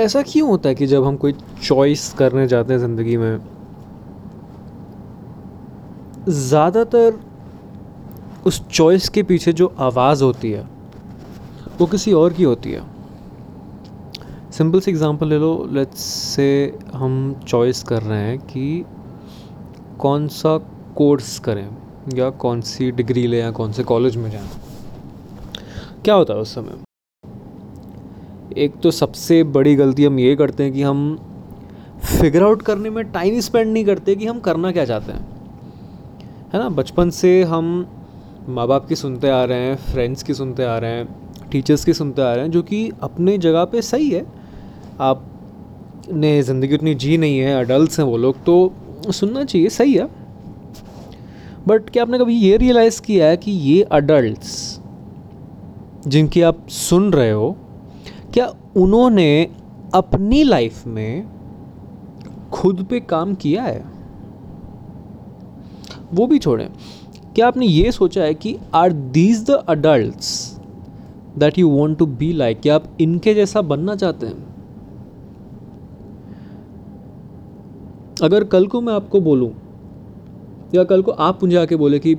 ऐसा क्यों होता है कि जब हम कोई चॉइस करने जाते हैं ज़िंदगी में, ज़्यादातर उस चॉइस के पीछे जो आवाज़ होती है वो किसी और की होती है। सिंपल सी एग्ज़ाम्पल ले लो, लेट्स से हम चॉइस कर रहे हैं कि कौन सा कोर्स करें या कौन सी डिग्री लें या कौन से कॉलेज में जाएं। क्या होता है उस समय? एक तो सबसे बड़ी गलती हम ये करते हैं कि हम फिगर आउट करने में टाइम स्पेंड नहीं करते कि हम करना क्या चाहते हैं, है ना। बचपन से हम माँ बाप की सुनते आ रहे हैं, फ्रेंड्स की सुनते आ रहे हैं, टीचर्स की सुनते आ रहे हैं, जो कि अपने जगह पे सही है। आपने ज़िंदगी उतनी जी नहीं है, अडल्ट हैं वो लोग, तो सुनना चाहिए, सही है। बट क्या आपने कभी ये रियलाइज़ किया है कि ये अडल्ट्स जिनकी आप सुन रहे हो, क्या उन्होंने अपनी लाइफ में खुद पे काम किया है? वो भी छोड़ें, क्या आपने ये सोचा है कि are these the adults that you want to be like? क्या आप इनके जैसा बनना चाहते हैं? अगर कल को मैं आपको बोलूं या कल को आप मुझे आके बोले कि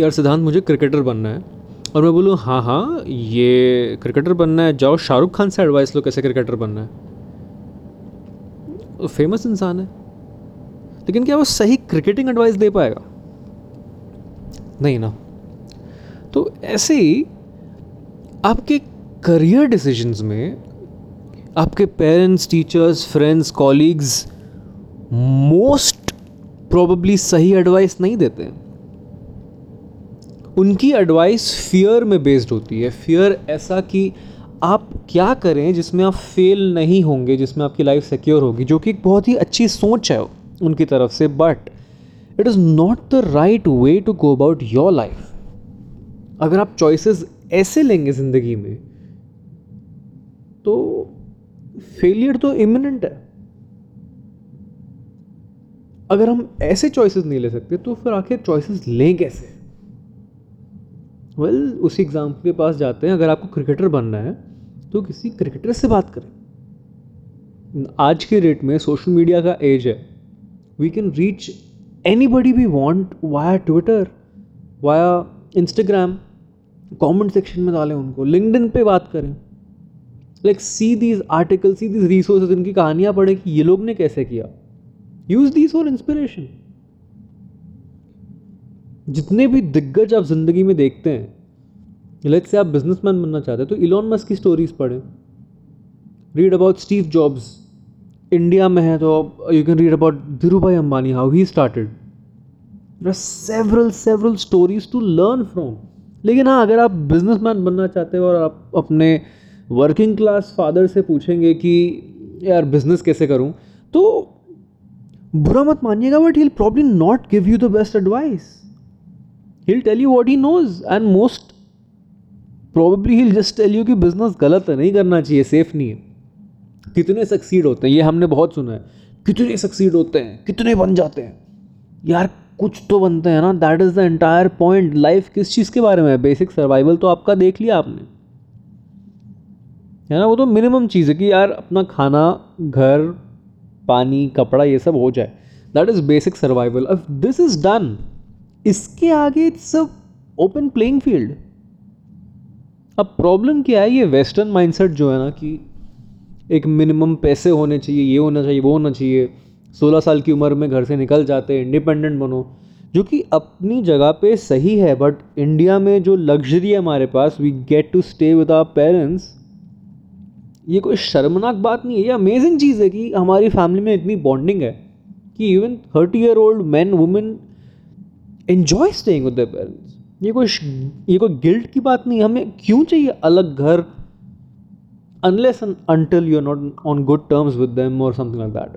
यार सिद्धांत मुझे क्रिकेटर बनना है, और मैं बोलूं हाँ हाँ ये क्रिकेटर बनना है, जाओ शाहरुख खान से एडवाइस लो कैसे क्रिकेटर बनना है, फेमस इंसान है, लेकिन क्या वो सही क्रिकेटिंग एडवाइस दे पाएगा? नहीं ना। तो ऐसे ही आपके करियर डिसीजंस में आपके parents, teachers, friends, colleagues most probably सही एडवाइस नहीं देते। उनकी एडवाइस फियर में बेस्ड होती है। फियर ऐसा कि आप क्या करें जिसमें आप फेल नहीं होंगे, जिसमें आपकी लाइफ सिक्योर होगी, जो कि एक बहुत ही अच्छी सोच है उनकी तरफ से, but it is not the right way to go about your life. अगर आप चॉइसेस ऐसे लेंगे ज़िंदगी में तो फेलियर तो इमिनेंट है। अगर हम ऐसे चॉइसेस नहीं ले सकते तो फिर आखिर चॉइसेस लें कैसे? वेल, उसी एग्जाम्पल के पास जाते हैं। अगर आपको क्रिकेटर बनना है तो किसी क्रिकेटर से बात करें। आज के डेट में सोशल मीडिया का एज है, we can reach anybody we want via Twitter, via Instagram, comment section में डालें उनको, LinkedIn पे बात करें, like see these articles, see these resources, इनकी कहानियाँ पढ़ें कि ये लोग ने कैसे किया, use these for inspiration। जितने भी दिग्गज आप ज़िंदगी में देखते हैं, let's say आप बिजनेसमैन बनना चाहते हैं तो इलॉन मस्क की स्टोरीज पढ़ें, read about Steve Jobs। India में है तो you can read about Dhirubhai Ambani, how he started. There are several stories to learn from. लेकिन हाँ, अगर आप बिजनेसमैन बनना चाहते हो और आप अपने वर्किंग क्लास फादर से पूछेंगे कि यार बिजनेस कैसे करूँ, तो बुरा मत मानिएगा but he will probably not give you the best advice. He will tell you what he knows and most probably he will just tell you कि बिजनेस गलत है, नहीं करना चाहिए, सेफ नहीं है। कितने सक्सीड होते हैं, ये हमने बहुत सुना है, कितने सक्सीड होते हैं, कितने बन जाते हैं। यार कुछ तो बनते हैं ना, that is the entire point. Life किस चीज़ के बारे में है? बेसिक सर्वाइवल तो आपका देख लिया आपने, है ना, वो तो मिनिमम चीज़ है कि यार अपना खाना, घर, पानी, कपड़ा, ये सब हो जाए, that is basic survival. If this is done, इसके आगे it's a open playing field. अब प्रॉब्लम क्या है? ये वेस्टर्न माइंडसेट जो है ना कि एक मिनिमम पैसे होने चाहिए, ये होना चाहिए, वो होना चाहिए, 16 साल की उम्र में घर से निकल जाते, इंडिपेंडेंट बनो, जो कि अपनी जगह पे सही है। बट इंडिया में जो लग्जरी है हमारे पास, we get to stay with our parents, ये कोई शर्मनाक बात नहीं है, ये अमेजिंग चीज़ है कि हमारी फैमिली में इतनी बॉन्डिंग है कि even 30-year-old man women enjoy staying with their parents. ये कोई गिल्ट की बात नहीं है। हमें क्यों चाहिए अलग घर unless and until you are not on good terms with them or something like that.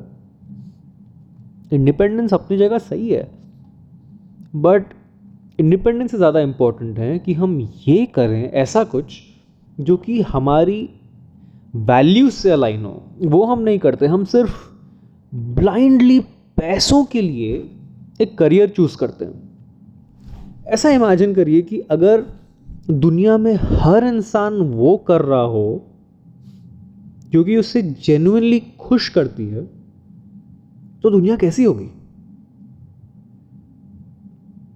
Independence अपनी जगह सही है, but independence से ज़्यादा important है कि हम ये करें ऐसा कुछ जो कि हमारी values से align हो। वो हम नहीं करते, हम सिर्फ blindly पैसों के लिए एक career choose करते हैं। ऐसा imagine करिए कि अगर दुनिया में हर इंसान वो कर रहा हो क्योंकि उससे जेन्युइनली खुश करती है, तो दुनिया कैसी होगी?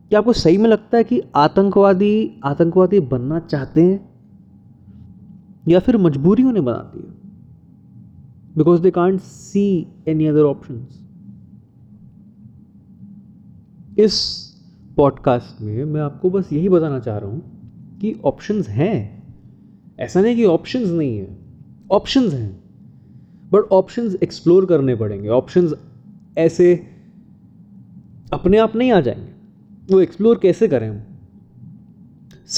क्या आपको सही में लगता है कि आतंकवादी बनना चाहते हैं या फिर मजबूरी उन्हें बनाती है? Because they can't see any other options. इस पॉडकास्ट में मैं आपको बस यही बताना चाह रहा हूँ कि ऑप्शंस हैं। ऐसा नहीं कि ऑप्शंस नहीं है, ऑप्शंस हैं, बट ऑप्शंस एक्सप्लोर करने पड़ेंगे। ऑप्शंस ऐसे अपने आप नहीं आ जाएंगे, वो एक्सप्लोर कैसे करें?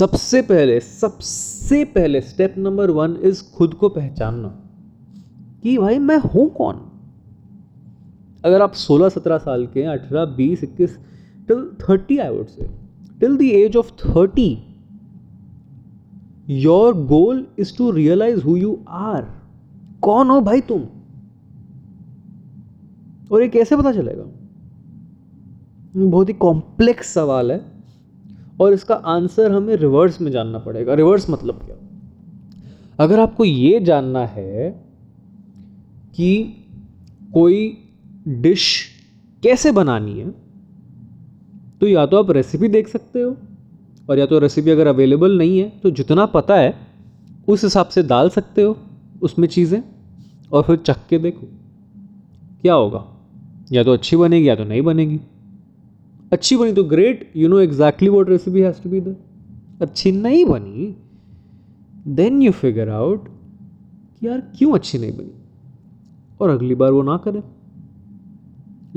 सबसे पहले स्टेप नंबर 1 इज खुद को पहचानना कि भाई मैं हूँ कौन। अगर आप 16-17 साल के हैं, 18-20-21 till 30, I would say, till the age of 30, your goal is to realize who you are. कौन हो भाई तुम? और ये कैसे पता चलेगा? बहुत ही कॉम्प्लेक्स सवाल है और इसका आंसर हमें रिवर्स में जानना पड़ेगा। रिवर्स मतलब क्या? अगर आपको ये जानना है कि कोई डिश कैसे बनानी है, तो या तो आप रेसिपी देख सकते हो, और या तो रेसिपी अगर अवेलेबल नहीं है तो जितना पता है उस हिसाब से डाल सकते हो उसमें चीज़ें, और फिर चख के देखो क्या होगा। या तो अच्छी बनेगी या तो नहीं बनेगी। अच्छी बनी तो great, you know exactly what recipe has to be there. अच्छी नहीं बनी, देन यू फिगर आउट कि यार क्यों अच्छी नहीं बनी, और अगली बार वो ना करें।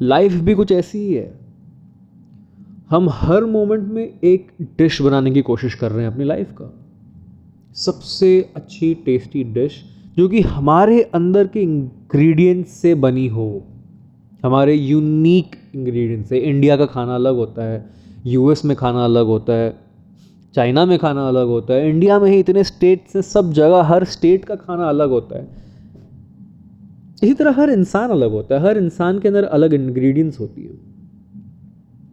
लाइफ भी कुछ ऐसी ही है, हम हर मोमेंट में एक डिश बनाने की कोशिश कर रहे हैं अपनी लाइफ का सबसे अच्छी टेस्टी डिश, जो कि हमारे अंदर के इंग्रेडिएंट्स से बनी हो, हमारे यूनिक इंग्रेडिएंट्स से। इंडिया का खाना अलग होता है, यूएस में खाना अलग होता है, चाइना में खाना अलग होता है, इंडिया में ही इतने स्टेट्स हैं, सब जगह हर स्टेट का खाना अलग होता है। इसी तरह हर इंसान अलग होता है, हर इंसान के अंदर अलग इंग्रेडिएंट्स होती है,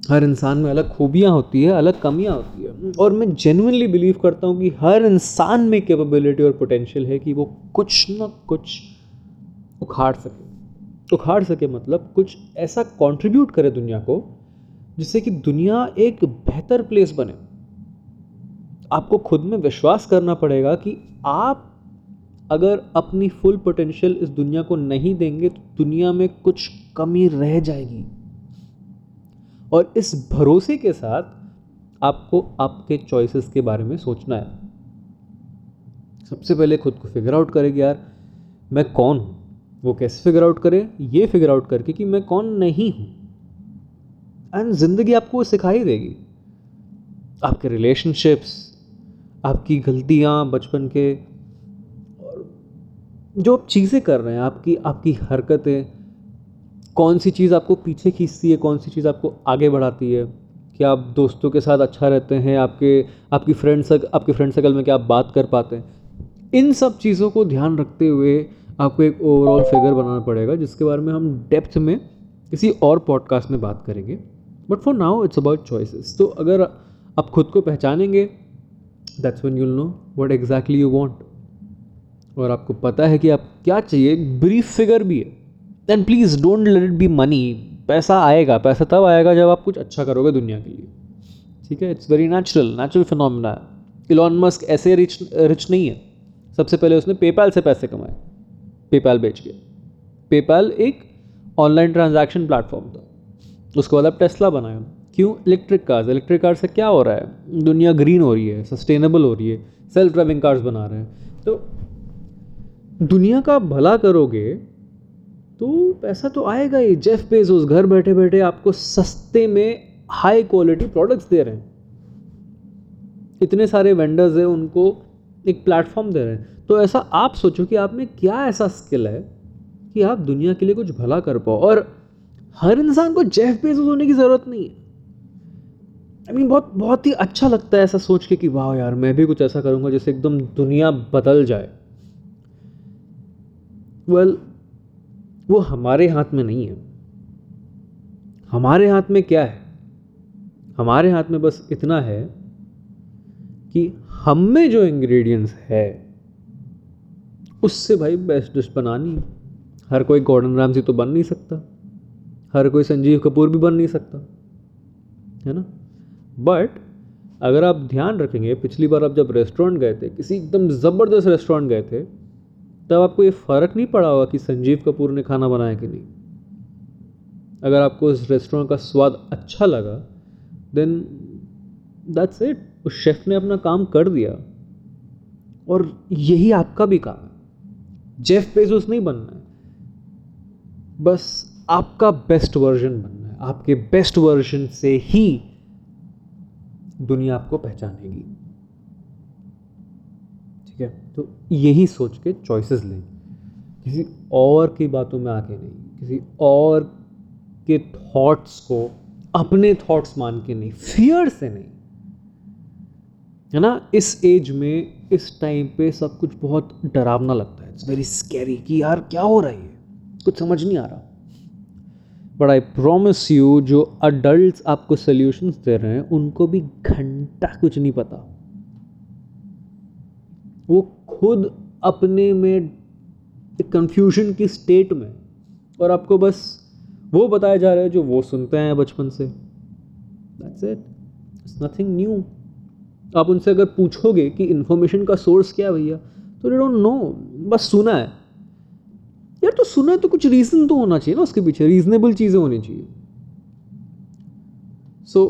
हर इंसान में अलग खूबियाँ होती है, अलग कमियाँ होती है। और मैं जेन्युइनली बिलीव करता हूँ कि हर इंसान में कैपेबिलिटी और पोटेंशियल है कि वो कुछ ना कुछ उखाड़ सके, मतलब कुछ ऐसा कंट्रीब्यूट करे दुनिया को जिससे कि दुनिया एक बेहतर प्लेस बने। आपको खुद में विश्वास करना पड़ेगा कि आप अगर अपनी फुल पोटेंशियल इस दुनिया को नहीं देंगे तो दुनिया में कुछ कमी रह जाएगी, और इस भरोसे के साथ आपको आपके चॉइसेस के बारे में सोचना है। सबसे पहले खुद को फिगर आउट करें कि यार मैं कौन हूँ। वो कैसे फिगर आउट करें? ये फिगर आउट करके कि मैं कौन नहीं हूँ। एंड जिंदगी आपको सिखाई देगी, आपके रिलेशनशिप्स, आपकी गलतियाँ बचपन के, जो आप चीज़ें कर रहे हैं, आपकी हरकतें, कौन सी चीज़ आपको पीछे खींचती है, कौन सी चीज़ आपको आगे बढ़ाती है। क्या आप दोस्तों के साथ अच्छा रहते हैं? आपकी फ्रेंड सर्कल में क्या आप बात कर पाते हैं? इन सब चीज़ों को ध्यान रखते हुए आपको एक ओवरऑल फिगर बनाना पड़ेगा, जिसके बारे में हम डेप्थ में किसी और पॉडकास्ट में बात करेंगे। But for now it's about choices. तो अगर आप खुद को पहचानेंगे, that's when you will know what exactly you want, और आपको पता है कि आप क्या चाहिए। ब्रीफ फिगर भी है। Then please don't let it be money. पैसा तब आएगा जब आप कुछ अच्छा करोगे दुनिया के लिए, ठीक है? It's very natural phenomena. Elon Musk ऐसे रिच नहीं है। सबसे पहले उसने पेपैल से पैसे कमाए, पेपैल बेच के। पेपैल एक ऑनलाइन ट्रांजैक्शन प्लेटफॉर्म था। उसके बाद आप टेस्ला बनाया। क्यों? इलेक्ट्रिक कार से क्या हो रहा है? दुनिया ग्रीन हो रही है, सस्टेनेबल हो रही है, सेल्फ ड्राइविंग कार्स बना रहे हैं। तो दुनिया का भला करोगे तो पैसा तो आएगा ही। जेफ बेजोस घर बैठे बैठे आपको सस्ते में हाई क्वालिटी प्रोडक्ट्स दे रहे हैं। इतने सारे वेंडर्स हैं, उनको एक प्लेटफॉर्म दे रहे हैं। तो ऐसा आप सोचो कि आप में क्या ऐसा स्किल है कि आप दुनिया के लिए कुछ भला कर पाओ। और हर इंसान को जेफ बेजोस होने की ज़रूरत नहीं है। I mean, बहुत बहुत ही अच्छा लगता है ऐसा सोच के कि वाह यार मैं भी कुछ ऐसा करूँगा जिससे एकदम दुनिया बदल जाए। Well, वो हमारे हाथ में नहीं है। हमारे हाथ में क्या है? हमारे हाथ में बस इतना है कि हम में जो इंग्रेडिएंट्स है उससे भाई बेस्ट डिश बनानी है। हर कोई गॉर्डन रामजी तो बन नहीं सकता, हर कोई संजीव कपूर भी बन नहीं सकता, है ना। बट अगर आप ध्यान रखेंगे, पिछली बार आप जब रेस्टोरेंट गए थे, किसी एकदम ज़बरदस्त रेस्टोरेंट गए थे, तब आपको ये फ़र्क नहीं पड़ा होगा कि संजीव कपूर ने खाना बनाया कि नहीं। अगर आपको उस रेस्टोरेंट का स्वाद अच्छा लगा, देन दैट्स इट, उस शेफ़ ने अपना काम कर दिया। और यही आपका भी काम है। जेफ बेजोस नहीं बनना है, बस आपका बेस्ट वर्जन बनना है। आपके बेस्ट वर्जन से ही दुनिया आपको पहचानेगी, ठीक है। तो यही सोच के चॉइसेस लें, किसी और की बातों में आके नहीं, किसी और के थॉट्स को अपने थॉट्स मान के नहीं, फियर से नहीं, है ना। इस एज में, इस टाइम पे सब कुछ बहुत डरावना लगता है, इट्स वेरी स्कैरी कि यार क्या हो रहा है, कुछ समझ नहीं आ रहा। बट आई प्रॉमिस यू, जो अडल्ट आपको सोल्यूशंस दे रहे हैं, उनको भी घंटा कुछ नहीं पता। वो खुद अपने में कंफ्यूजन की स्टेट में, और आपको बस वो बताया जा रहा है जो वो सुनते हैं बचपन से। That's it, it's nothing new. आप उनसे अगर पूछोगे कि इन्फॉर्मेशन का सोर्स क्या है भैया, तो दे डोंट नो, बस सुना है। यार तो सुना है तो कुछ रीज़न तो होना चाहिए ना उसके पीछे, रीज़नेबल चीज़ें होनी चाहिए। सो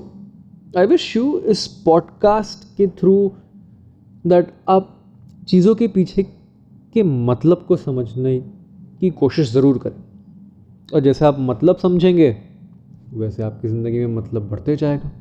आई विश यू इस पॉडकास्ट के थ्रू दैट आप चीज़ों के पीछे के मतलब को समझने की कोशिश ज़रूर करें, और जैसे आप मतलब समझेंगे वैसे आपकी ज़िंदगी में मतलब बढ़ते जाएगा।